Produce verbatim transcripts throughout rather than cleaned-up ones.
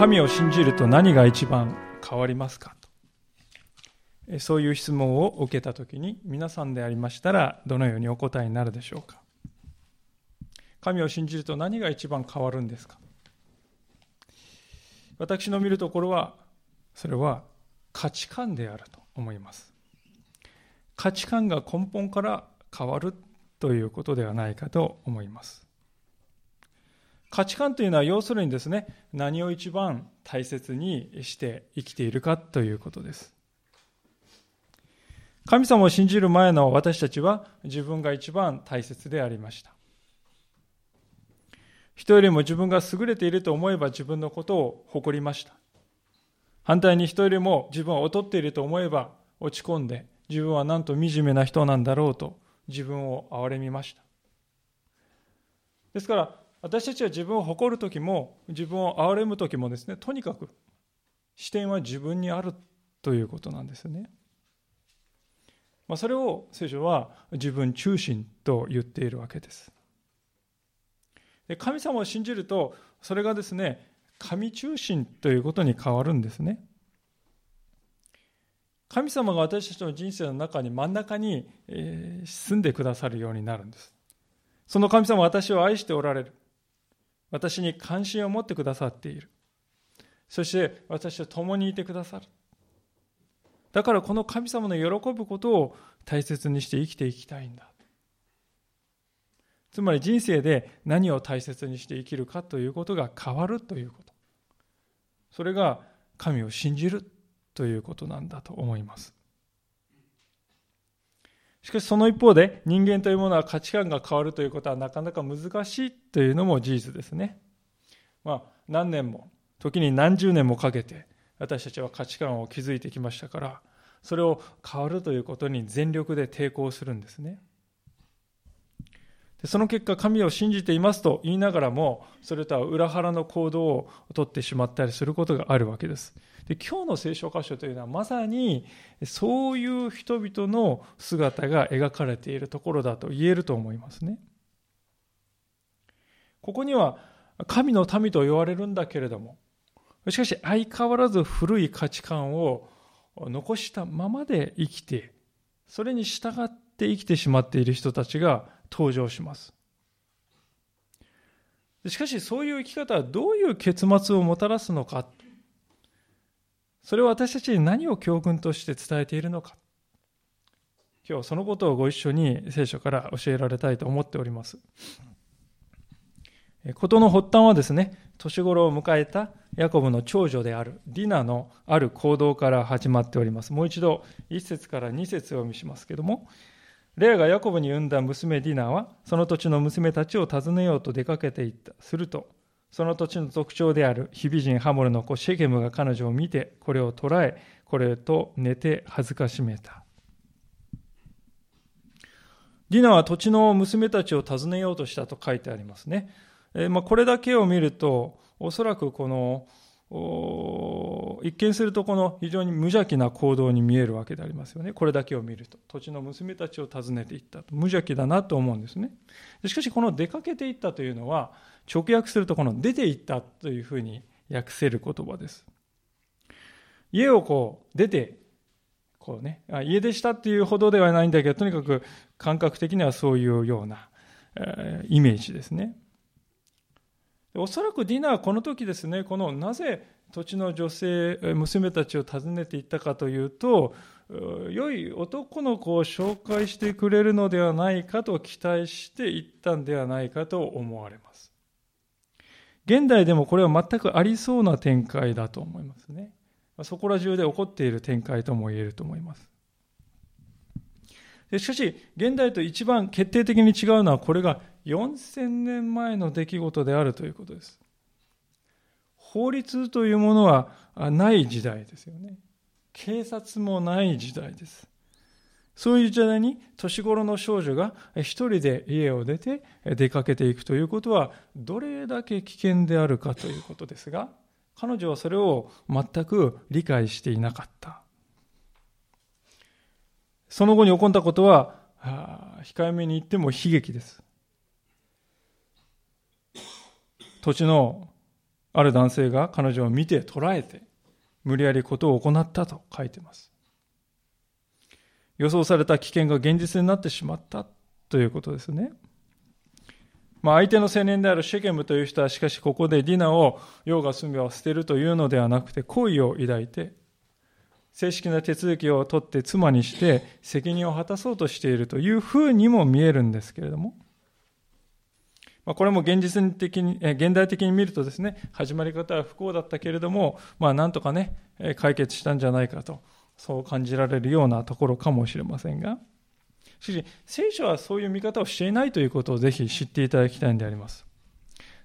神を信じると何が一番変わりますかと、そういう質問を受けたときに、皆さんでありましたらどのようにお答えになるでしょうか。神を信じると何が一番変わるんですか。私の見るところは、それは価値観であると思います。価値観が根本から変わるということではないかと思います。価値観というのは、要するにですね、何を一番大切にして生きているかということです。神様を信じる前の私たちは、自分が一番大切でありました。人よりも自分が優れていると思えば、自分のことを誇りました。反対に、人よりも自分は劣っていると思えば、落ち込んで、自分はなんと惨めな人なんだろうと自分を憐れみました。ですから、私たちは自分を誇るときも自分を憐れむときもですね、とにかく視点は自分にあるということなんですね。まあ、それを聖書は自分中心と言っているわけです。で、神様を信じると、それがですね、神中心ということに変わるんですね。神様が私たちの人生の中に、真ん中に、えー、住んでくださるようになるんです。その神様は私を愛しておられる。私に関心を持ってくださっている。そして私と共にいてくださる。だから、この神様の喜ぶことを大切にして生きていきたいんだ。つまり、人生で何を大切にして生きるかということが変わるということ。それが神を信じるということなんだと思います。しかし、その一方で、人間というものは価値観が変わるということはなかなか難しいというのも事実ですね。まあ、何年も、時に何十年もかけて私たちは価値観を築いてきましたから、それを変わるということに全力で抵抗するんですね。その結果、神を信じていますと言いながらも、それとは裏腹の行動をとってしまったりすることがあるわけです。で、今日の聖書箇所というのは、まさにそういう人々の姿が描かれているところだと言えると思いますね。ここには、神の民と言われるんだけれども、しかし相変わらず古い価値観を残したままで生きて、それに従って生きてしまっている人たちが登場します。しかし、そういう生き方はどういう結末をもたらすのか、それを私たちに何を教訓として伝えているのか、今日そのことをご一緒に聖書から教えられたいと思っております。事の発端はですね、年頃を迎えたヤコブの長女であるディナのある行動から始まっております。もう一度いち節からに節を読みしますけれども、レアがヤコブに産んだ娘ディナは、その土地の娘たちを訪ねようと出かけていった。すると、その土地の族長であるヒビ人ハモルの子シェケムが彼女を見て、これを捕らえ、これと寝て恥ずかしめた。ディナは土地の娘たちを訪ねようとしたと書いてありますね。えーまあ、これだけを見ると、おそらくこの、一見するとこの非常に無邪気な行動に見えるわけでありますよね。これだけを見ると、土地の娘たちを訪ねていったと、無邪気だなと思うんですね。しかし、この出かけていったというのは、直訳するとこの出ていったというふうに訳せる言葉です。家をこう出てこう、ね、家出したというほどではないんだけど、とにかく感覚的にはそういうような、えー、イメージですね。おそらくディナーはこの時ですね、このなぜ土地の女性娘たちを訪ねていったかというと、良い男の子を紹介してくれるのではないかと期待して行ったんではないかと思われます。現代でもこれは全くありそうな展開だと思いますね。そこら中で起こっている展開とも言えると思います。しかし、現代と一番決定的に違うのは、これがよんせんねんまえの出来事であるということです。法律というものはない時代ですよね。警察もない時代です。そういう時代に、年頃の少女が一人で家を出て出かけていくということは、どれだけ危険であるかということですが、彼女はそれを全く理解していなかった。その後に起こったことは、控えめに言っても悲劇です。土地のある男性が彼女を見て捉えて無理やりことを行ったと書いています。予想された危険が現実になってしまったということですね。まあ、相手の青年であるシェケムという人は、しかしここでディナを用が済めば捨てるというのではなくて、好意を抱いて正式な手続きを取って妻にして責任を果たそうとしているというふうにも見えるんですけれども、まあ、これも現実的に、現代的に見るとですね、始まり方は不幸だったけれども、まあ、なんとかね解決したんじゃないかと、そう感じられるようなところかもしれませんが、しかし聖書はそういう見方をしていないということをぜひ知っていただきたいのであります。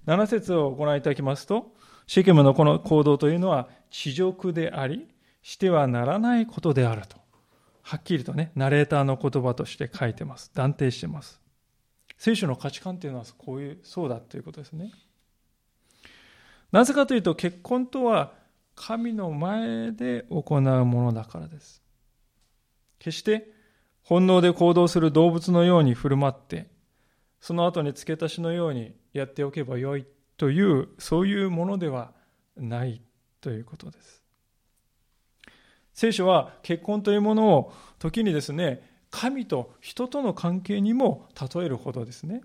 なな節をご覧いただきますと、シェケムのこの行動というのは恥辱であり、してはならないことであると、はっきりとね、ナレーターの言葉として書いてます。断定してます。聖書の価値観というのはこういう、そうだということですね。なぜかというと、結婚とは神の前で行うものだからです。決して本能で行動する動物のように振る舞って、その後に付け足しのようにやっておけばよいという、そういうものではないということです。聖書は結婚というものを時にですね、神と人との関係にも例えるほどですね。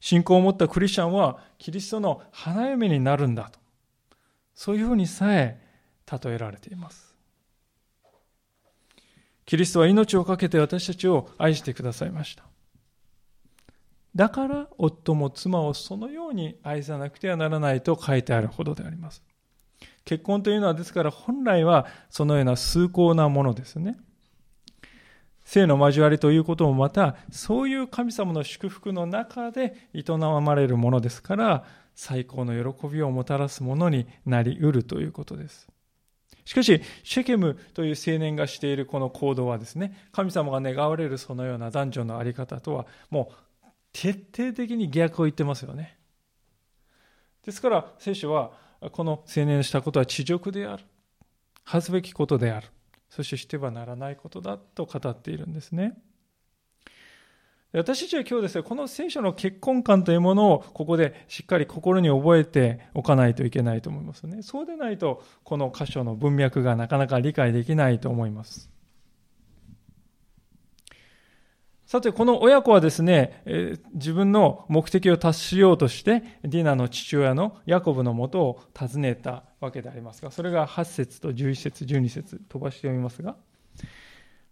信仰を持ったクリスチャンはキリストの花嫁になるんだと、そういうふうにさえ例えられています。キリストは命を懸けて私たちを愛してくださいました。だから夫も妻をそのように愛さなくてはならないと書いてあるほどであります。結婚というのはですから本来はそのような崇高なものですね。性の交わりということもまたそういう神様の祝福の中で営まれるものですから、最高の喜びをもたらすものになりうるということです。しかしシェケムという青年がしているこの行動はですね、神様が願われるそのような男女の在り方とはもう徹底的に逆を言ってますよね。ですから聖書はこの青年したことは恥辱である、恥ずべきことである、そしてしてはならないことだと語っているんですね。私たちは今日ですね、この聖書の結婚観というものをここでしっかり心に覚えておかないといけないと思いますね。そうでないとこの箇所の文脈がなかなか理解できないと思います。さてこの親子はですね、えー、自分の目的を達しようとしてディナの父親のヤコブのもとを訪ねたわけでありますが、それがはち節とじゅういち節じゅうに節飛ばして読みますが、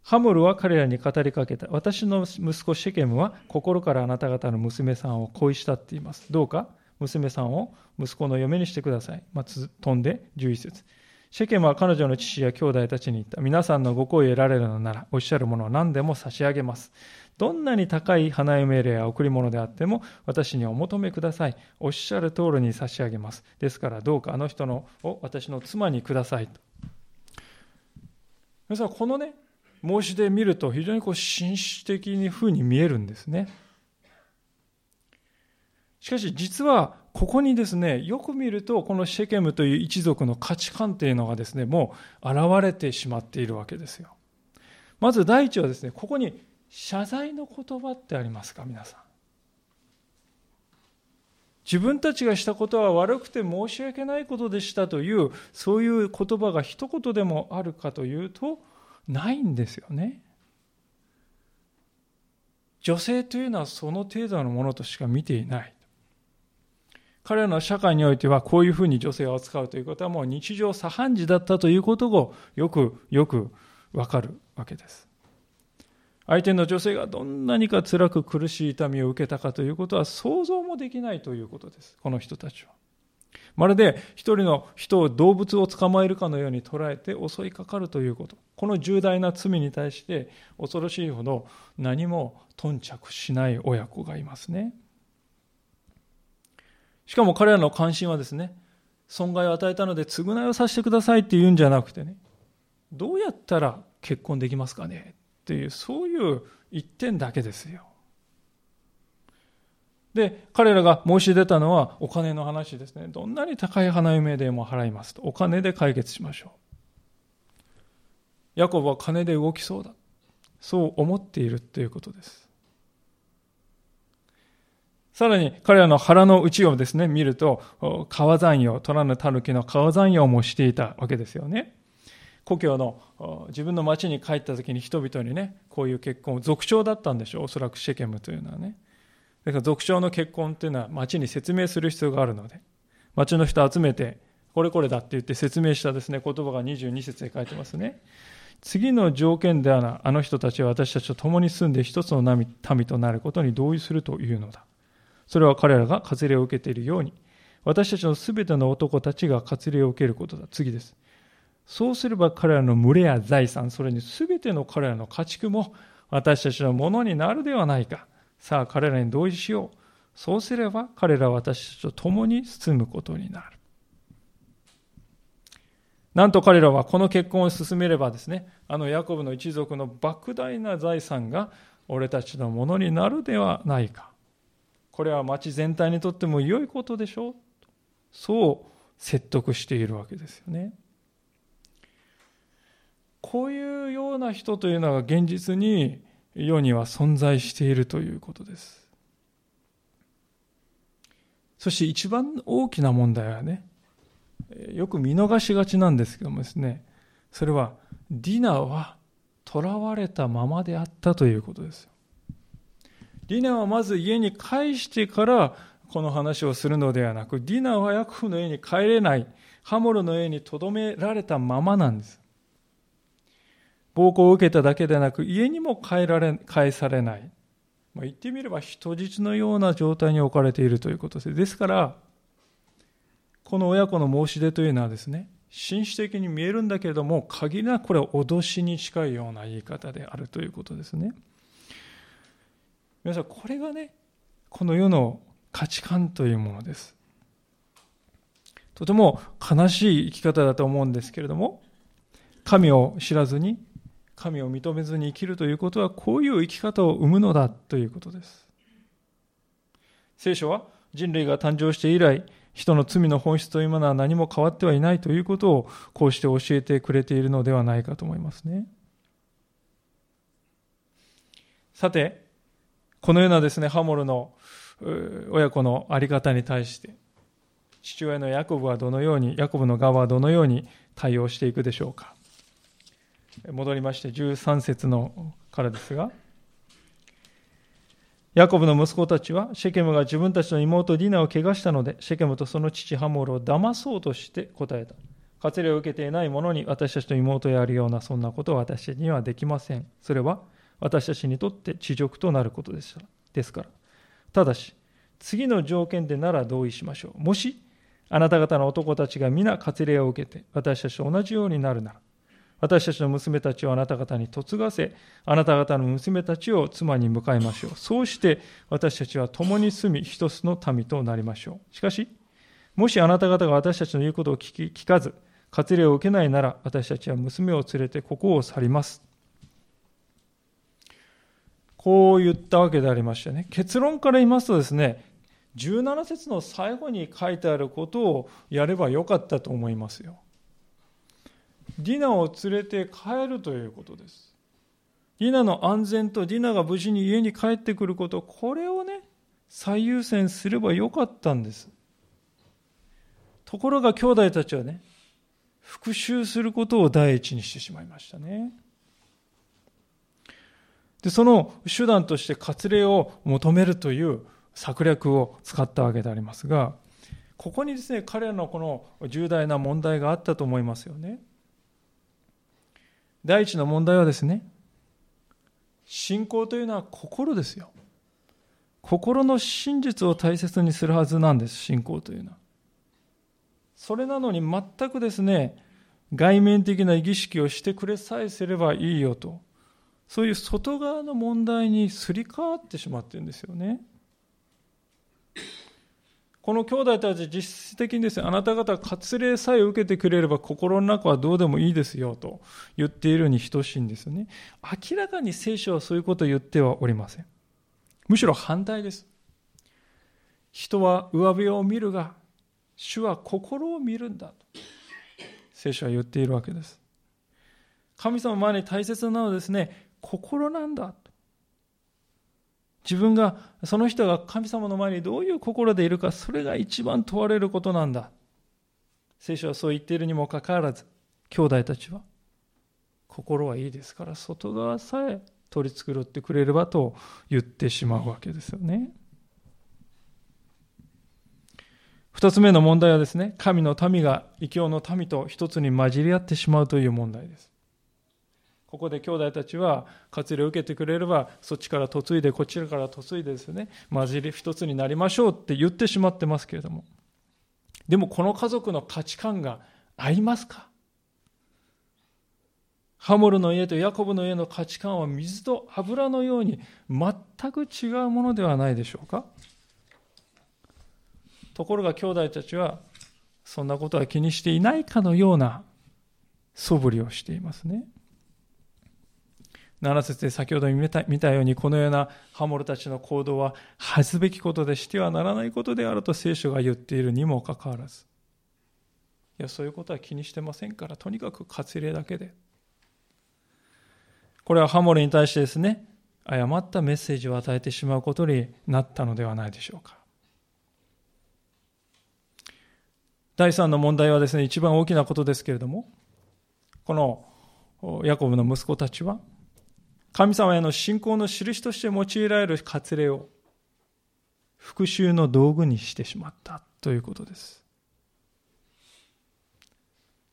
ハムルは彼らに語りかけた。私の息子シェケムは心からあなた方の娘さんを恋したって言います。どうか娘さんを息子の嫁にしてください。まあ、飛んでじゅういち節。シェケムは彼女の父や兄弟たちに言った。皆さんのご好意を得られるのなら、おっしゃるものを何でも差し上げます。どんなに高い花嫁命令や贈り物であっても、私にお求めください。おっしゃる通りに差し上げます。ですからどうかあの人のを私の妻にくださいと。皆さんこのね、申し出見ると非常にこう紳士的に風に見えるんですね。しかし実はここにですね、よく見るとこのシェケムという一族の価値観というのがですね、もう現れてしまっているわけですよ。まず第一はですね、ここに謝罪の言葉ってありますか、皆さん。自分たちがしたことは悪くて申し訳ないことでしたという、そういう言葉が一言でもあるかというと、ないんですよね。女性というのはその程度のものとしか見ていない。彼らの社会においてはこういうふうに女性を扱うということはもう日常茶飯事だったということをよくよくわかるわけです。相手の女性がどんなにか辛く苦しい痛みを受けたかということは想像もできないということです。この人たちは。まるで一人の人を動物を捕まえるかのように捉えて襲いかかるということ、この重大な罪に対して恐ろしいほど何も頓着しない親子がいますね。しかも彼らの関心はですね、損害を与えたので償いをさせてくださいって言うんじゃなくてね、どうやったら結婚できますかねっていう、そういう一点だけですよ。で彼らが申し出たのはお金の話ですね。どんなに高い花嫁でも払いますと、お金で解決しましょう。ヤコブは金で動きそうだ、そう思っているということです。さらに彼らの腹の内をですね見ると、川山用、虎の狸の川山用もしていたわけですよね。故郷の自分の町に帰った時に人々にね、こういう結婚、俗称だったんでしょう、おそらくシェケムというのはね。だから俗称の結婚というのは町に説明する必要があるので、町の人集めてこれこれだって言って説明したですね言葉がにじゅうに節で書いてますね。次の条件ではな、あの人たちは私たちと共に住んで一つの民となることに同意するというのだ。それは彼らが割礼を受けているように、私たちのすべての男たちが割礼を受けることだ。次です。そうすれば彼らの群れや財産、それにすべての彼らの家畜も私たちのものになるではないか。さあ彼らに同意しよう。そうすれば彼らは私たちと共に住むことになる。なんと彼らはこの結婚を進めればですね、あのヤコブの一族の莫大な財産が俺たちのものになるではないか。これは町全体にとっても良いことでしょう。そう説得しているわけですよね。こういうような人というのが現実に世には存在しているということです。そして一番大きな問題はね、よく見逃しがちなんですけどもですね、それはディナは囚われたままであったということですよ。ディナはまず家に帰してからこの話をするのではなく、ディナはヤコブの家に帰れない、ハモルの家に留められたままなんです。暴行を受けただけでなく、家にも帰られ、帰されない。まあ、言ってみれば人質のような状態に置かれているということです。ですから、この親子の申し出というのはですね、紳士的に見えるんだけれども、限りなくこれは脅しに近いような言い方であるということですね。皆さん、これがね、この世の価値観というものです。とても悲しい生き方だと思うんですけれども、神を知らずに、神を認めずに生きるということは、こういう生き方を生むのだということです。聖書は人類が誕生して以来、人の罪の本質というものは何も変わってはいないということをこうして教えてくれているのではないかと思いますね。さて、このようなですねハモルの親子のあり方に対して父親のヤコブはどのようにヤコブの側はどのように対応していくでしょうか。戻りましてじゅうさん節のからですが、ヤコブの息子たちはシェケムが自分たちの妹ディナを怪我したので、シェケムとその父ハモルを騙そうとして答えた。割礼を受けていない者に私たちの妹やあるようなそんなことは私たちにはできません。それは私たちにとって恥辱となることでした。ですから、ただし次の条件でなら同意しましょう。もしあなた方の男たちが皆割礼を受けて私たちと同じようになるなら、私たちの娘たちをあなた方に嫁がせ、あなた方の娘たちを妻に迎えましょう。そうして私たちは共に住み、一つの民となりましょう。しかし、もしあなた方が私たちの言うことを聞き聞かず、割礼を受けないなら、私たちは娘を連れてここを去ります。こう言ったわけでありましてね、結論から言いますとですね、じゅうなな節の最後に書いてあることをやればよかったと思いますよ。ディナを連れて帰るということです。ディナの安全とディナが無事に家に帰ってくること、これをね、最優先すればよかったんです。ところが兄弟たちはね、復讐することを第一にしてしまいましたね。で、その手段として割礼を求めるという策略を使ったわけでありますが、ここにですね、彼らのこの重大な問題があったと思いますよね。第一の問題はですね、信仰というのは心ですよ。心の真実を大切にするはずなんです、信仰というのは。それなのに全くですね、外面的な儀式をしてくれさえすればいいよと、そういう外側の問題にすり替わってしまっているんですよね。この兄弟たち、実質的にですね、あなた方は割礼さえ受けてくれれば心の中はどうでもいいですよと言っているに等しいんですよね。明らかに聖書はそういうことを言ってはおりません。むしろ反対です。人は上辺を見るが、主は心を見るんだと聖書は言っているわけです。神様の前に大切なのはですね、心なんだと。自分が、その人が神様の前にどういう心でいるか、それが一番問われることなんだ。聖書はそう言っているにもかかわらず、兄弟たちは、心はいいですから、外側さえ取り繕ってくれればと言ってしまうわけですよね。二つ目の問題はですね、神の民が異教の民と一つに混じり合ってしまうという問題です。ここで兄弟たちは割礼を受けてくれれば、そっちから嫁いでこちらから嫁いでですね、混じり一つになりましょうって言ってしまってますけれども、でもこの家族の価値観が合いますか？ハモルの家とヤコブの家の価値観は水と油のように全く違うものではないでしょうか。ところが兄弟たちはそんなことは気にしていないかのような素振りをしていますね。七節で先ほど見た、見たように、このようなハモルたちの行動は恥ずべきことでしてはならないことであると聖書が言っているにもかかわらず、いや、そういうことは気にしてませんから、とにかく割礼だけで。これはハモルに対してですね、誤ったメッセージを与えてしまうことになったのではないでしょうか。だいさんの問題はですね、一番大きなことですけれども、このヤコブの息子たちは、神様への信仰の印として用いられる割礼を復讐の道具にしてしまったということです。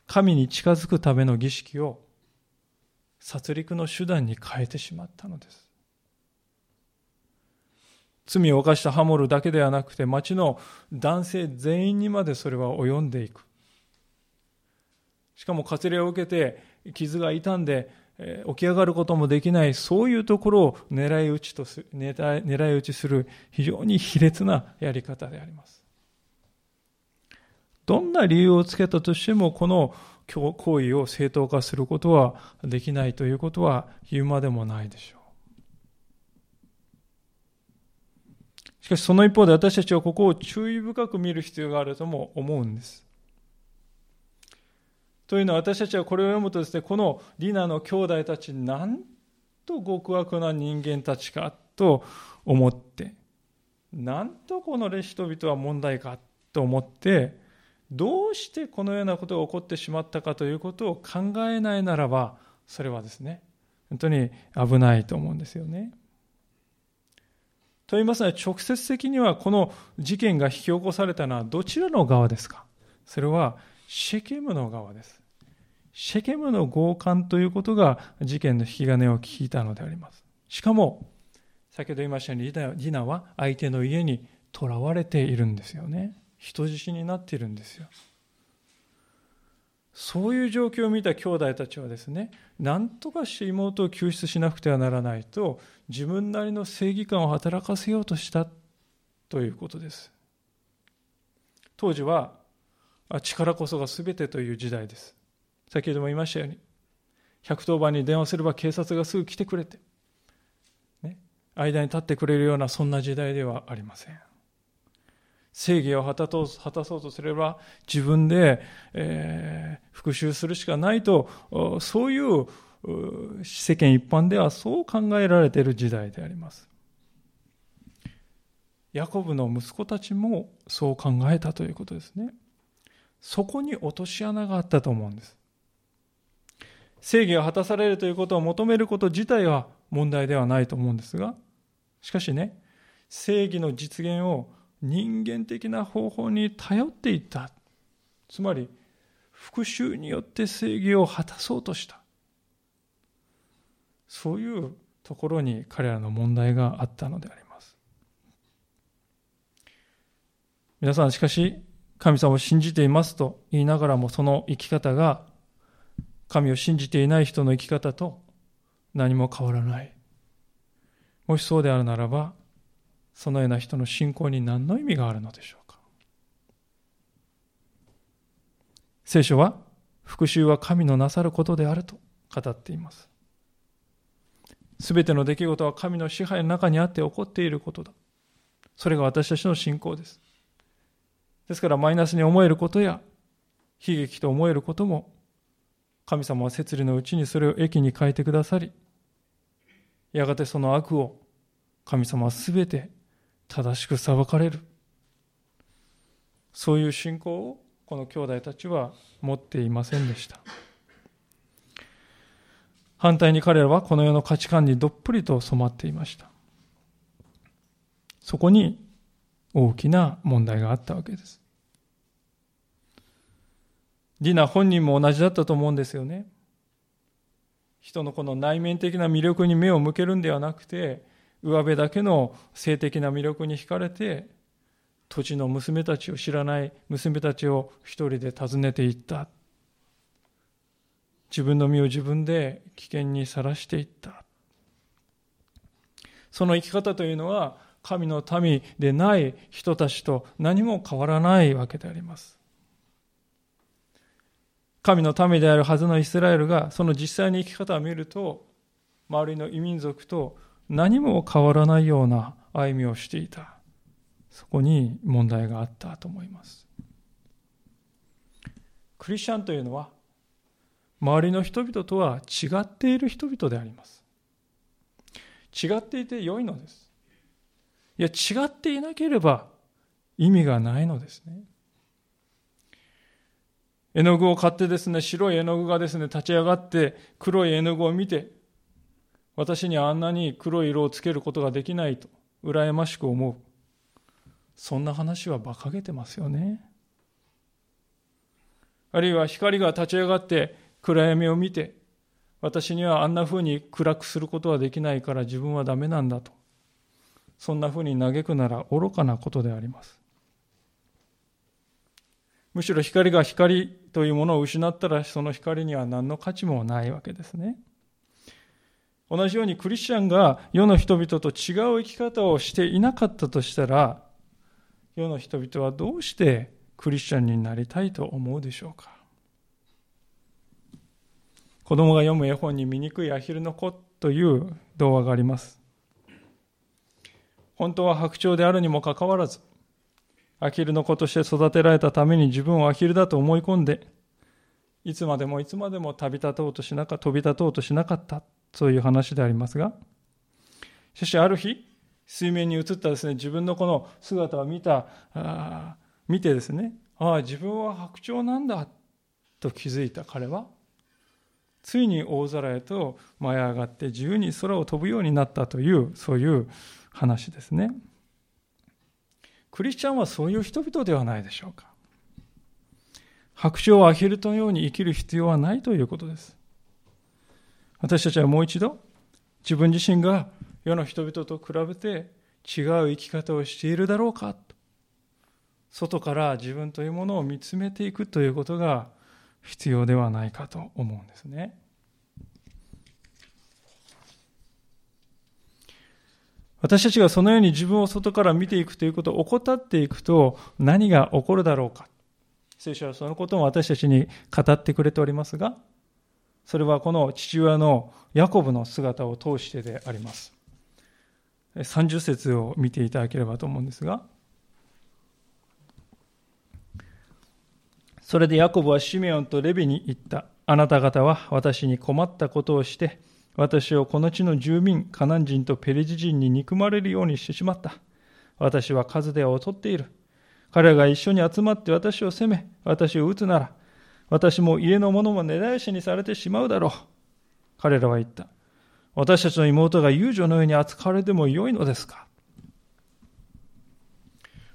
神に近づくための儀式を殺戮の手段に変えてしまったのです。罪を犯したハモルだけではなくて、町の男性全員にまでそれは及んでいく。しかも割礼を受けて傷が傷んで起き上がることもできない、そういうところを狙い撃ちとす、狙い、狙い撃ちする非常に卑劣なやり方であります。どんな理由をつけたとしても、この行為を正当化することはできないということは言うまでもないでしょう。しかしその一方で、私たちはここを注意深く見る必要があるとも思うんです。というのは、私たちはこれを読むとですね、このリナの兄弟たち、なんと極悪な人間たちかと思って、なんとこの人々は問題かと思って、どうしてこのようなことが起こってしまったかということを考えないならば、それはですね、本当に危ないと思うんですよね。と言いますのは、直接的にはこの事件が引き起こされたのはどちらの側ですか？それはシェケムの側です。シェケムの強姦ということが事件の引き金を引いたのであります。しかも、先ほど言いましたように、リナは相手の家に囚われているんですよね。人質になっているんですよ。そういう状況を見た兄弟たちはですね、何とかして妹を救出しなくてはならないと、自分なりの正義感を働かせようとしたということです。当時は力こそが全てという時代です。先ほども言いましたように、ひゃくとおばんに電話すれば警察がすぐ来てくれて、ね、間に立ってくれるようなそんな時代ではありません。正義を果たそうとすれば自分で、えー、復讐するしかないと、そういう世間一般ではそう考えられている時代であります。ヤコブの息子たちもそう考えたということですね。そこに落とし穴があったと思うんです。正義が果たされるということを求めること自体は問題ではないと思うんですが、しかしね、正義の実現を人間的な方法に頼っていった。つまり、復讐によって正義を果たそうとした。そういうところに彼らの問題があったのであります。皆さん、しかし、神様を信じていますと言いながらも、その生き方が神を信じていない人の生き方と何も変わらない。もしそうであるならば、そのような人の信仰に何の意味があるのでしょうか。聖書は復讐は神のなさることであると語っています。すべての出来事は神の支配の中にあって起こっていることだ。それが私たちの信仰です。ですからマイナスに思えることや悲劇と思えることも、神様は摂理のうちにそれを益に変えてくださり、やがてその悪を神様はすべて正しく裁かれる、そういう信仰をこの兄弟たちは持っていませんでした。反対に彼らはこの世の価値観にどっぷりと染まっていました。そこに大きな問題があったわけです。ディナ本人も同じだったと思うんですよね。人のこの内面的な魅力に目を向けるんではなくて、上辺だけの性的な魅力に惹かれて、土地の娘たちを知らない娘たちを一人で訪ねていった。自分の身を自分で危険にさらしていった。その生き方というのは神の民でない人たちと何も変わらないわけであります。神の民であるはずのイスラエルがその実際に生き方を見ると、周りの異民族と何も変わらないような歩みをしていた。そこに問題があったと思います。クリスチャンというのは周りの人々とは違っている人々であります。違っていて良いのです。いや、違っていなければ意味がないのですね。絵の具を買ってですね、白い絵の具がですね、立ち上がって黒い絵の具を見て、私にあんなに黒い色をつけることができないと羨ましく思う。そんな話は馬鹿げてますよね。あるいは光が立ち上がって暗闇を見て、私にはあんな風に暗くすることはできないから自分はダメなんだと、そんな風に嘆くなら愚かなことであります。むしろ光が光というものを失ったら、その光には何の価値もないわけですね。同じようにクリスチャンが世の人々と違う生き方をしていなかったとしたら、世の人々はどうしてクリスチャンになりたいと思うでしょうか。子供が読む絵本に醜いアヒルの子という童話があります。本当は白鳥であるにもかかわらず、アヒルの子として育てられたために自分をアヒルだと思い込んで、いつまでもいつまでも旅立とうとしなか、飛び立とうとしなかった、そういう話でありますが、しかしある日、水面に映ったですね、自分のこの姿を見た、あ見てですね、ああ、自分は白鳥なんだと気づいた彼は、ついに大空へと舞い上がって自由に空を飛ぶようになったという、そういう話ですね。クリスチャンはそういう人々ではないでしょうか。白鳥はアヒルのように生きる必要はないということです。私たちはもう一度、自分自身が世の人々と比べて違う生き方をしているだろうかと、外から自分というものを見つめていくということが必要ではないかと思うんですね。私たちがそのように自分を外から見ていくということを怠っていくと何が起こるだろうか。聖書はそのことを私たちに語ってくれておりますが、それはこの父親のヤコブの姿を通してであります。さんじゅう節を見ていただければと思うんですが、それでヤコブはシメオンとレビに言った。あなた方は私に困ったことをして私をこの地の住民、カナン人とペリジ人に憎まれるようにしてしまった。私は数では劣っている。彼らが一緒に集まって私を責め、私を撃つなら、私も家の者も根絶やしにされてしまうだろう。彼らは言った。私たちの妹が遊女のように扱われてもよいのですか。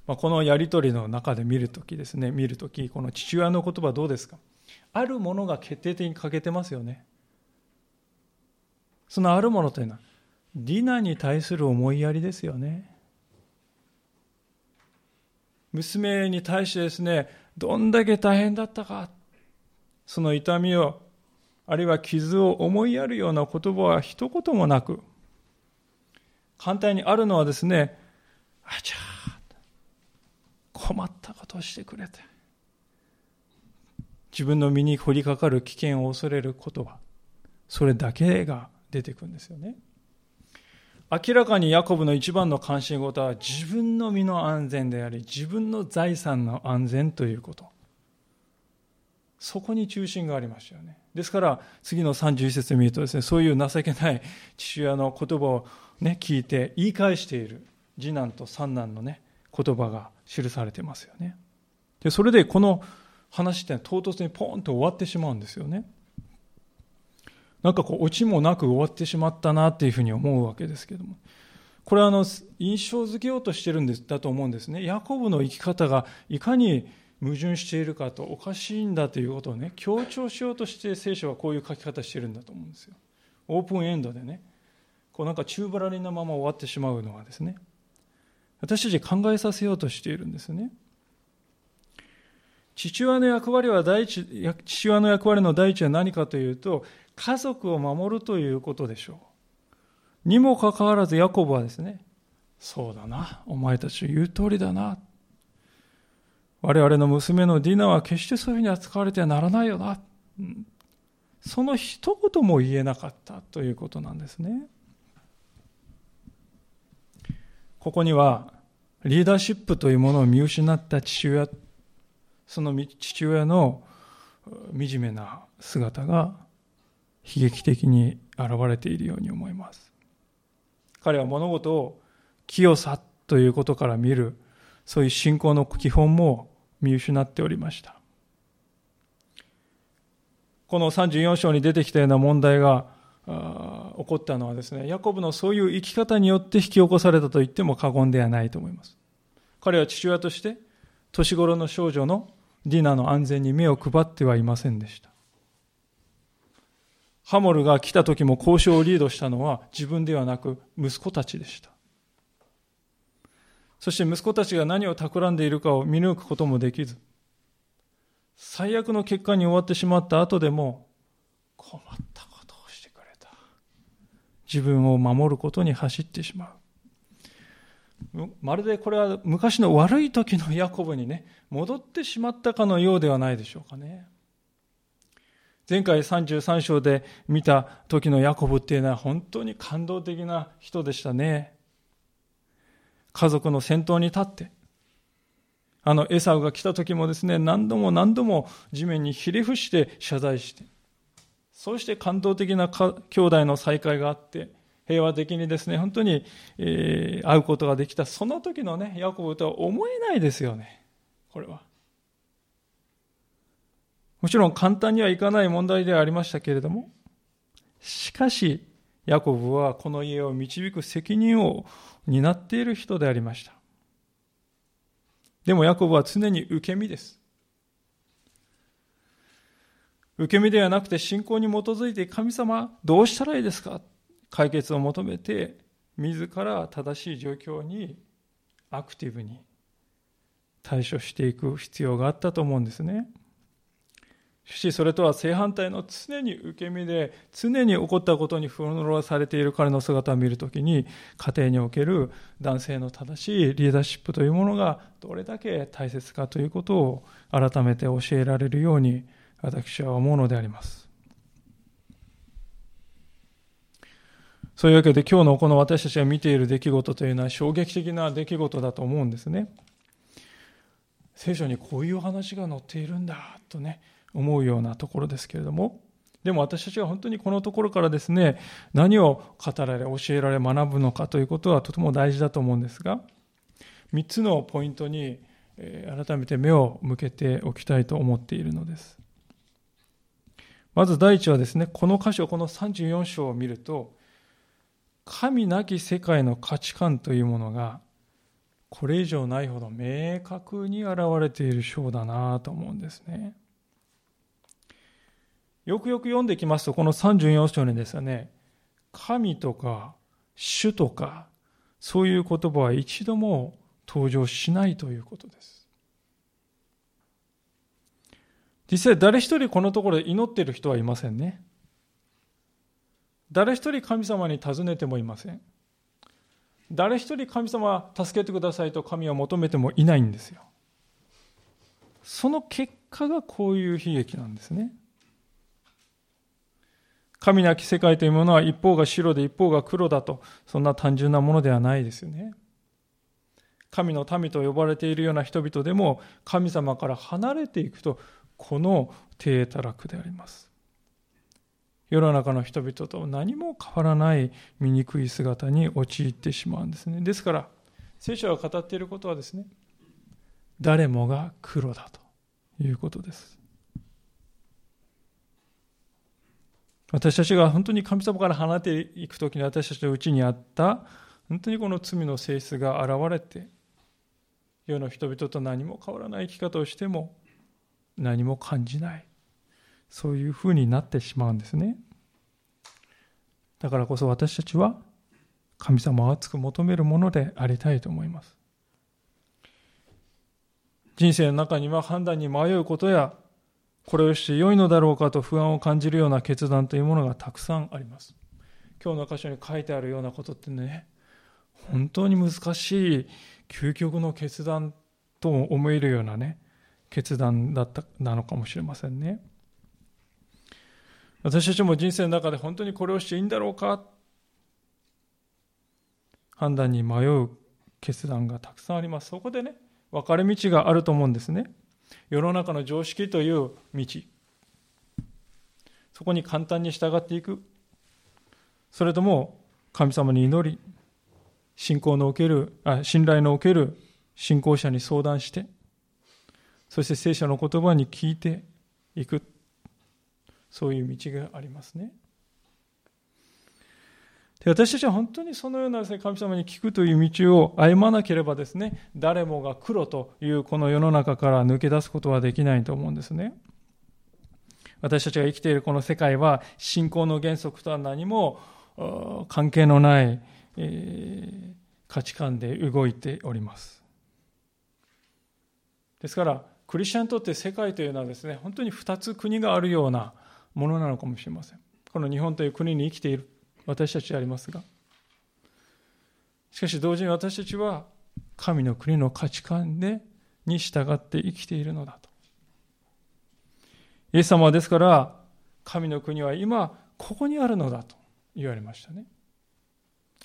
まあ、このやり取りの中で見るときですね、見るとき、この父親の言葉どうですか。あるものが決定的に欠けてますよね。そのあるものというのはディナに対する思いやりですよね。娘に対してですね、どんだけ大変だったか、その痛みを、あるいは傷を思いやるような言葉は一言もなく、反対にあるのはですね、あちゃー、困ったことをしてくれて、自分の身に降りかかる危険を恐れる言葉、それだけが出てくるんですよね。明らかにヤコブの一番の関心事は自分の身の安全であり、自分の財産の安全ということ。そこに中心がありましたよね。ですから次のさんじゅういっ節を見るとですね、そういう情けない父親の言葉をね、聞いて言い返している次男と三男のね言葉が記されてますよね。でそれでこの話って唐突にポンと終わってしまうんですよね。なんかこうオチもなく終わってしまったなっていうふうに思うわけですけども、これはあの印象づけようとしてるんですだと思うんですね。ヤコブの生き方がいかに矛盾しているかと、おかしいんだということをね強調しようとして聖書はこういう書き方してるんだと思うんですよ。オープンエンドでねこうなんか宙ぶらりんなまま終わってしまうのはですね、私たち考えさせようとしているんですね。父親の役割は第一、父親の役割の第一は何かというと、家族を守るということでしょう。にもかかわらずヤコブはですね、そうだな、お前たち言う通りだな。我々の娘のディナは決してそういうふうに扱われてはならないよな。その一言も言えなかったということなんですね。ここにはリーダーシップというものを見失った父親、その父親の惨めな姿が悲劇的に現れているように思います。彼は物事を清さということから見る、そういう信仰の基本も見失っておりました。このさんじゅうよん章に出てきたような問題があ起こったのはですね、ヤコブのそういう生き方によって引き起こされたと言っても過言ではないと思います。彼は父親として年頃の少女のディナの安全に目を配ってはいませんでした。ハモルが来た時も交渉をリードしたのは自分ではなく息子たちでした。そして息子たちが何を企んでいるかを見抜くこともできず、最悪の結果に終わってしまった後でも、困ったことをしてくれた。自分を守ることに走ってしまう。まるでこれは昔の悪い時のヤコブにね戻ってしまったかのようではないでしょうかね。前回さんじゅうさん章で見た時のヤコブっていうのは本当に感動的な人でしたね。家族の先頭に立って、あのエサウが来た時もですね、何度も何度も地面にひれ伏して謝罪して、そうして感動的な兄弟の再会があって、平和的にですね、本当に、えー、会うことができた、その時のね、ヤコブとは思えないですよね、これは。もちろん簡単にはいかない問題ではありましたけれども、しかし、ヤコブはこの家を導く責任を担っている人でありました。でもヤコブは常に受け身です。受け身ではなくて信仰に基づいて、神様、どうしたらいいですか？解決を求めて自ら正しい状況にアクティブに対処していく必要があったと思うんですね。しかしそれとは正反対の常に受け身で常に起こったことに翻弄されている彼の姿を見るときに、家庭における男性の正しいリーダーシップというものがどれだけ大切かということを改めて教えられるように私は思うのであります。そういうわけで今日のこの私たちが見ている出来事というのは衝撃的な出来事だと思うんですね。聖書にこういう話が載っているんだとね思うようなところですけれども、でも私たちは本当にこのところからですね何を語られ教えられ学ぶのかということはとても大事だと思うんですが、みっつのポイントに改めて目を向けておきたいと思っているのです。まず第一はですね、この箇所このさんじゅうよん章を見ると、神なき世界の価値観というものがこれ以上ないほど明確に現れている章だなと思うんですね。よくよく読んできますと、このさんじゅうよん章にですね、神とか主とかそういう言葉は一度も登場しないということです。実際誰一人このところで祈っている人はいませんね。誰一人神様に尋ねてもいません。誰一人神様助けてくださいと神は求めてもいないんですよ。その結果がこういう悲劇なんですね。神なき世界というものは一方が白で一方が黒だと、そんな単純なものではないですよね。神の民と呼ばれているような人々でも神様から離れていくとこの体たらくであります。世の中の人々と何も変わらない醜い姿に陥ってしまうんですね。ですから聖書が語っていることはですね、誰もが黒だということです。私たちが本当に神様から離れていくときに、私たちのうちにあった本当にこの罪の性質が現れて、世の人々と何も変わらない生き方をしても何も感じない、そういうふうになってしまうんですね。だからこそ私たちは神様を熱く求めるものでありたいと思います。人生の中には判断に迷うことや、これをして良いのだろうかと不安を感じるような決断というものがたくさんあります。今日の箇所に書いてあるようなことってね、本当に難しい究極の決断と思えるようなね、決断だったなのかもしれませんね。私たちも人生の中で本当にこれをしていいんだろうか、判断に迷う決断がたくさんあります。そこでね、分かれ道があると思うんですね。世の中の常識という道、そこに簡単に従っていく、それとも神様に祈り、信仰のおけるあ信頼のおける信仰者に相談して、そして聖書の言葉に聞いていく、そういう道がありますね。で、私たちは本当にそのような神様に聞くという道を歩まなければですね、誰もが黒というこの世の中から抜け出すことはできないと思うんですね。私たちが生きているこの世界は、信仰の原則とは何も関係のない、えー、価値観で動いております。ですからクリスチャンにとって世界というのはですね、本当にふたつ国があるようなものなのかもしれません。この日本という国に生きている私たちでありますが、しかし同時に私たちは神の国の価値観でに従って生きているのだと。イエス様はですから、神の国は今ここにあるのだと言われましたね。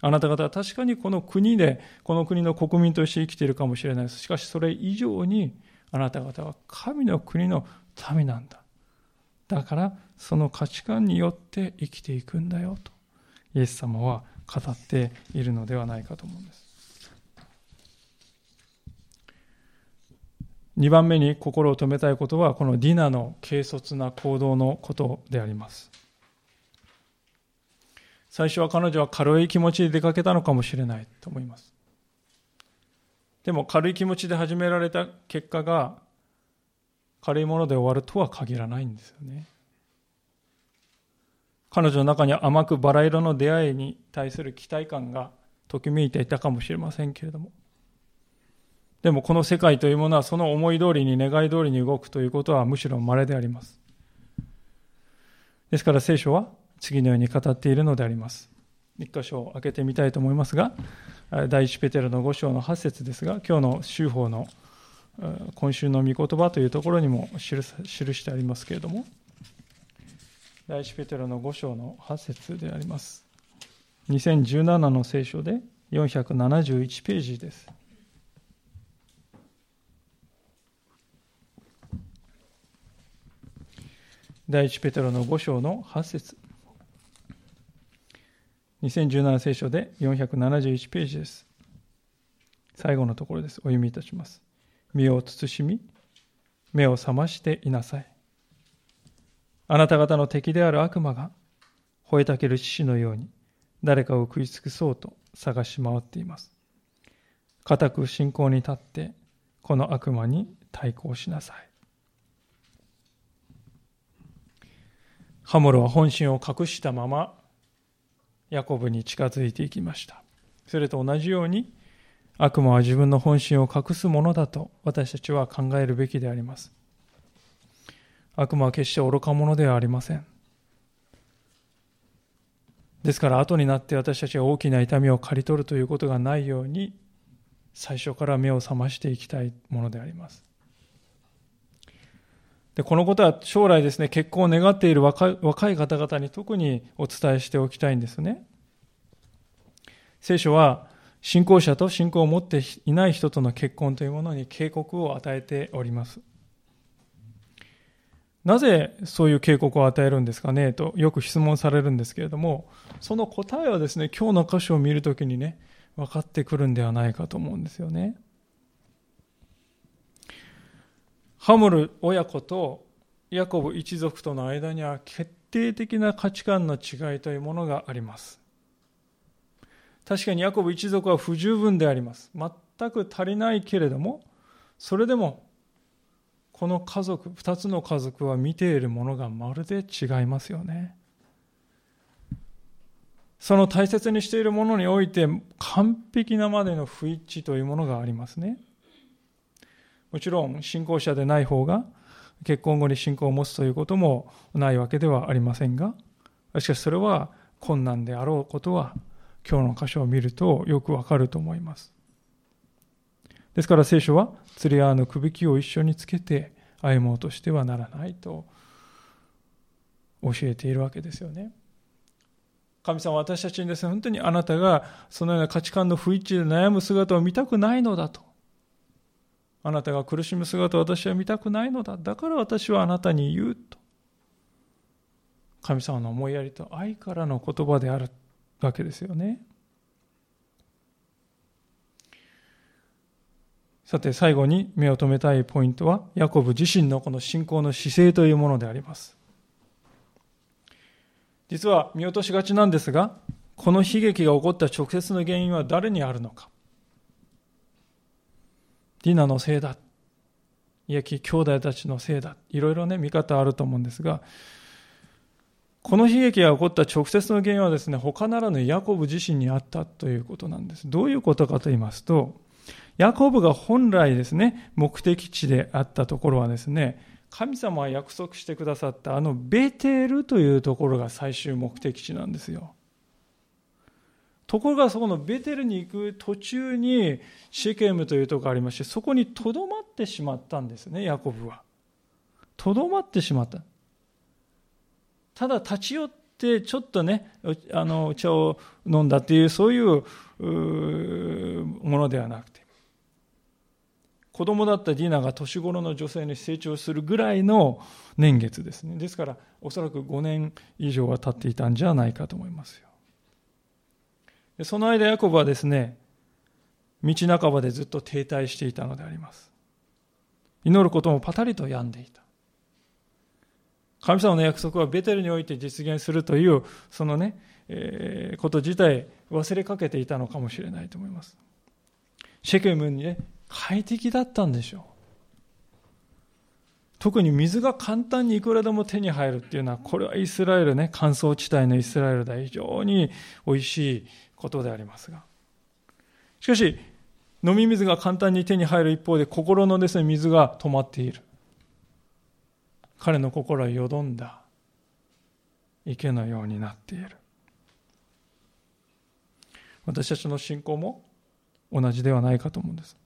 あなた方は確かにこの国で、この国の国民として生きているかもしれないです。しかしそれ以上にあなた方は神の国の民なんだ。だからその価値観によって生きていくんだよとイエス様は語っているのではないかと思うんです。にばんめに心を止めたいことは、このディナの軽率な行動のことであります。最初は彼女は軽い気持ちで出かけたのかもしれないと思います。でも軽い気持ちで始められた結果が軽いもので終わるとは限らないんですよね。彼女の中には甘くバラ色の出会いに対する期待感がときめいていたかもしれませんけれども、でもこの世界というものはその思い通りに願い通りに動くということはむしろ稀であります。ですから聖書は次のように語っているのであります。一箇所を開けてみたいと思いますが、第一ペテロのご章のはち節ですが、今日の週報の今週の御言葉というところにも記してありますけれども、第一ペテロのご章のはち節であります。にせんじゅうななの聖書でよんひゃくななじゅういちページです。第一ペテロのご章のはち節、にせんじゅうなな聖書でよんひゃくななじゅういちページです。最後のところです。お読みいたします。身を慎み目を覚ましていなさい。あなた方の敵である悪魔が吠えたける獅子のように誰かを食い尽くそうと探し回っています。固く信仰に立ってこの悪魔に対抗しなさい。ハモルは本心を隠したままヤコブに近づいていきました。それと同じように悪魔は自分の本心を隠すものだと私たちは考えるべきであります。悪魔は決して愚か者ではありません。ですから後になって私たちが大きな痛みを刈り取るということがないように、最初から目を覚ましていきたいものであります。で、このことは将来ですね、結婚を願っている若い、若い方々に特にお伝えしておきたいんですね。聖書は信仰者と信仰を持っていない人との結婚というものに警告を与えております。なぜそういう警告を与えるんですかねとよく質問されるんですけれども、その答えはですね、今日の箇所を見るときにね、分かってくるんではないかと思うんですよね。ハムル親子とヤコブ一族との間には決定的な価値観の違いというものがあります。確かにヤコブ一族は不十分であります。全く足りないけれども、それでもこの家族、二つの家族は見ているものがまるで違いますよね。その大切にしているものにおいて完璧なまでの不一致というものがありますね。もちろん信仰者でない方が結婚後に信仰を持つということもないわけではありませんが、しかしそれは困難であろうことは今日の箇所を見るとよくわかると思います。ですから聖書は釣り輪のくびきを一緒につけて歩もうとしてはならないと教えているわけですよね。神様は私たちにですね、本当にあなたがそのような価値観の不一致で悩む姿を見たくないのだと、あなたが苦しむ姿を私は見たくないのだ、だから私はあなたに言うと、神様の思いやりと愛からの言葉であるわけですよね。さて最後に目を留めたいポイントはヤコブ自身のこの信仰の姿勢というものであります。実は見落としがちなんですが、この悲劇が起こった直接の原因は誰にあるのか。ディナのせいだ、イエキ兄弟たちのせいだ、いろいろね見方あると思うんですが、この悲劇が起こった直接の原因はですね、他ならぬヤコブ自身にあったということなんです。どういうことかと言いますと、ヤコブが本来ですね目的地であったところはですね、神様が約束してくださったあのベテルというところが最終目的地なんですよ。ところがそこのベテルに行く途中にシェケムというところがありまして、そこにとどまってしまったんですね。ヤコブはとどまってしまった。ただ立ち寄ってちょっとねあのお茶を飲んだっていう、そういうものではなくて、子供だったディナが年頃の女性に成長するぐらいの年月ですね。ですからおそらくごねん以上は経っていたんじゃないかと思いますよ。その間ヤコブはですね、道半ばでずっと停滞していたのであります。祈ることもパタリと病んでいた。神様の約束はベテルにおいて実現するという、そのね、えー、こと自体忘れかけていたのかもしれないと思います。シェケムにね、快適だったんでしょう。特に水が簡単にいくらでも手に入るっていうのは、これはイスラエルね、乾燥地帯のイスラエルでは非常においしいことでありますが、しかし飲み水が簡単に手に入る一方で、心のですね水が止まっている。彼の心はよどんだ池のようになっている。私たちの信仰も同じではないかと思うんです。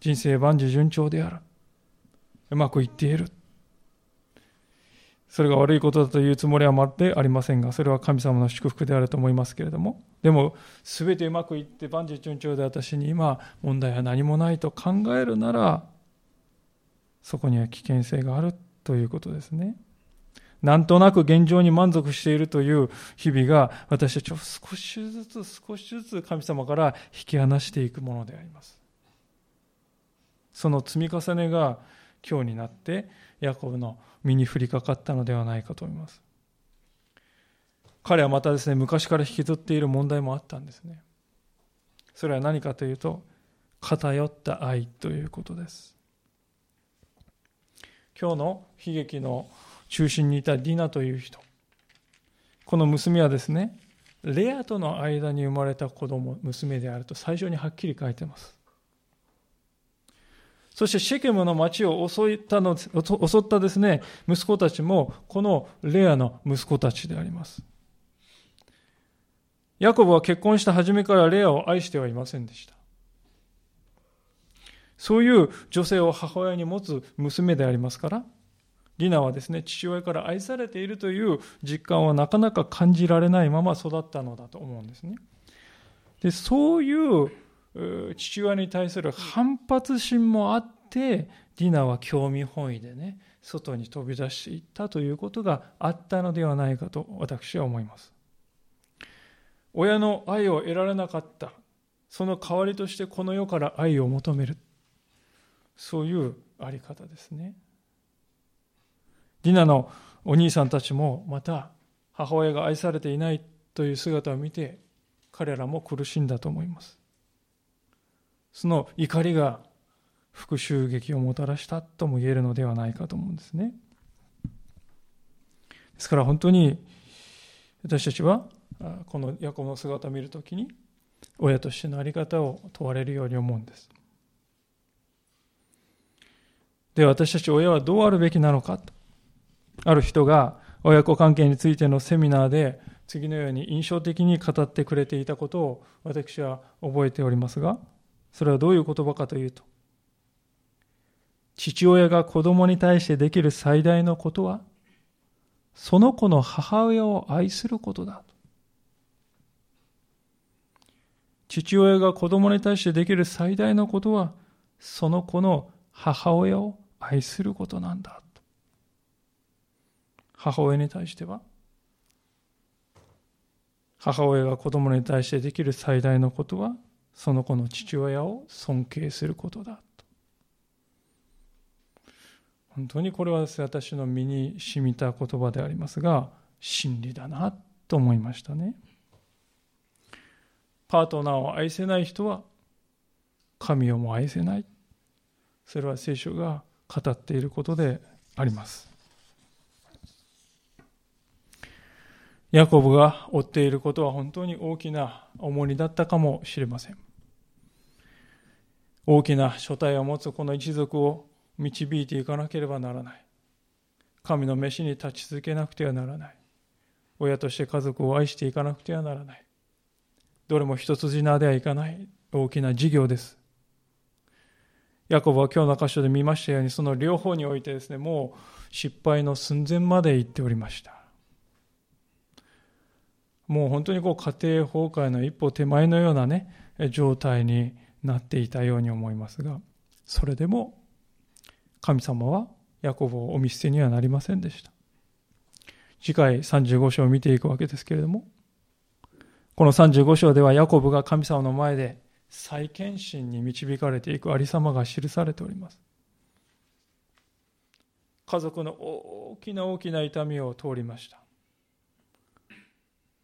人生万事順調である、うまくいっている、それが悪いことだというつもりはまるでありませんが、それは神様の祝福であると思いますけれども、でも全てうまくいって万事順調で私に今問題は何もないと考えるなら、そこには危険性があるということですね。なんとなく現状に満足しているという日々が、私たちを少しずつ少しずつ神様から引き離していくものであります。その積み重ねが今日になってヤコブの身に降りかかったのではないかと思います。彼はまたですね、昔から引きずっている問題もあったんですね。それは何かというと、偏った愛ということです。今日の悲劇の中心にいたディナという人、この娘はですね、レアとの間に生まれた子供、娘であると最初にはっきり書いてます。そしてシェケムの町を襲ったの、襲ったですね、息子たちもこのレアの息子たちであります。ヤコブは結婚した初めからレアを愛してはいませんでした。そういう女性を母親に持つ娘でありますから、リナはですね、父親から愛されているという実感はなかなか感じられないまま育ったのだと思うんですね。で、そういう父親に対する反発心もあって、ディナは興味本位でね、外に飛び出していったということがあったのではないかと私は思います。親の愛を得られなかった、その代わりとしてこの世から愛を求める、そういうあり方ですね。ディナのお兄さんたちもまた母親が愛されていないという姿を見て、彼らも苦しんだと思います。その怒りが復讐劇をもたらしたとも言えるのではないかと思うんですね。ですから本当に私たちはこのヤコブの姿を見るときに親としての在り方を問われるように思うんです。で、私たち親はどうあるべきなのか。ある人が親子関係についてのセミナーで次のように印象的に語ってくれていたことを私は覚えておりますが、それはどういう言葉かというと、父親が子供に対してできる最大のことは、その子の母親を愛することだ。父親が子供に対してできる最大のことは、その子の母親を愛することなんだ。母親に対しては、母親が子供に対してできる最大のことは、その子の父親を尊敬することだと。本当にこれは私の身に染みた言葉でありますが、真理だなと思いましたね。パートナーを愛せない人は神をも愛せない、それは聖書が語っていることであります。ヤコブが追っていることは本当に大きな重荷だったかもしれません。大きな所帯を持つこの一族を導いていかなければならない。神の召しに立ち続けなくてはならない。親として家族を愛していかなくてはならない。どれも一筋縄ではいかない大きな事業です。ヤコブは今日の箇所で見ましたように、その両方においてですね、もう失敗の寸前まで行っておりました。もう本当にこう家庭崩壊の一歩手前のようなね状態になっていたように思いますが、それでも神様はヤコブをお見捨てにはなりませんでした。次回さんじゅうご章を見ていくわけですけれども、このさんじゅうご章ではヤコブが神様の前で再献身に導かれていくありさまが記されております。家族の大きな大きな痛みを通りました。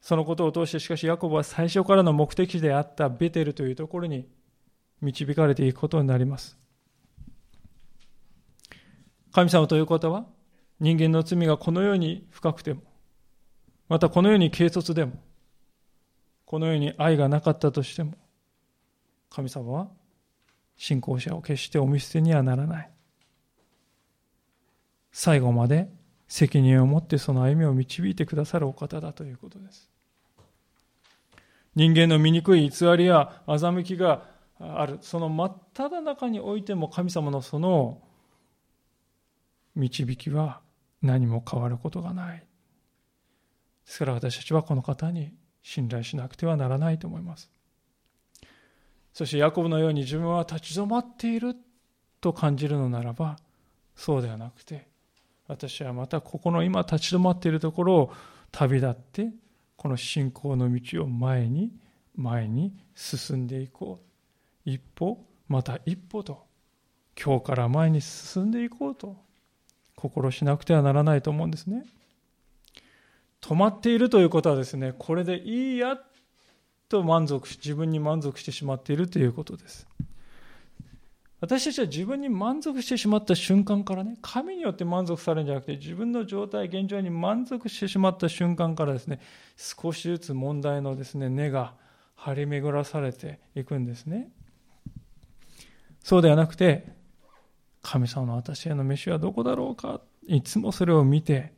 そのことを通して、しかしヤコブは最初からの目的地であったベテルというところに導かれていくことになります。神様という方は、人間の罪がこのように深くても、またこのように軽率でも、このように愛がなかったとしても、神様は信仰者を決してお見捨てにはならない。最後まで責任を持ってその歩みを導いてくださるお方だということです。人間の醜い偽りや欺きがある、その真っただ中においても神様のその導きは何も変わることがない。ですから私たちはこの方に信頼しなくてはならないと思います。そしてヤコブのように自分は立ち止まっていると感じるのならば、そうではなくて、私はまたここの今立ち止まっているところを旅立って、この信仰の道を前に前に進んでいこう、一歩また一歩と今日から前に進んでいこうと心しなくてはならないと思うんですね。止まっているということはですね、これでいいやと満足し自分に満足してしまっているということです。私たちは自分に満足してしまった瞬間からね、神によって満足されるんじゃなくて、自分の状態、現状に満足してしまった瞬間からですね、少しずつ問題のですね、根が張り巡らされていくんですね。そうではなくて、神様の私への召しはどこだろうか、いつもそれを見て、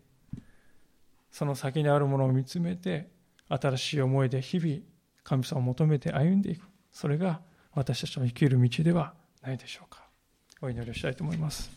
その先にあるものを見つめて、新しい思いで日々神様を求めて歩んでいく。それが私たちの生きる道ではないでしょうか。お祈りをしたいと思います。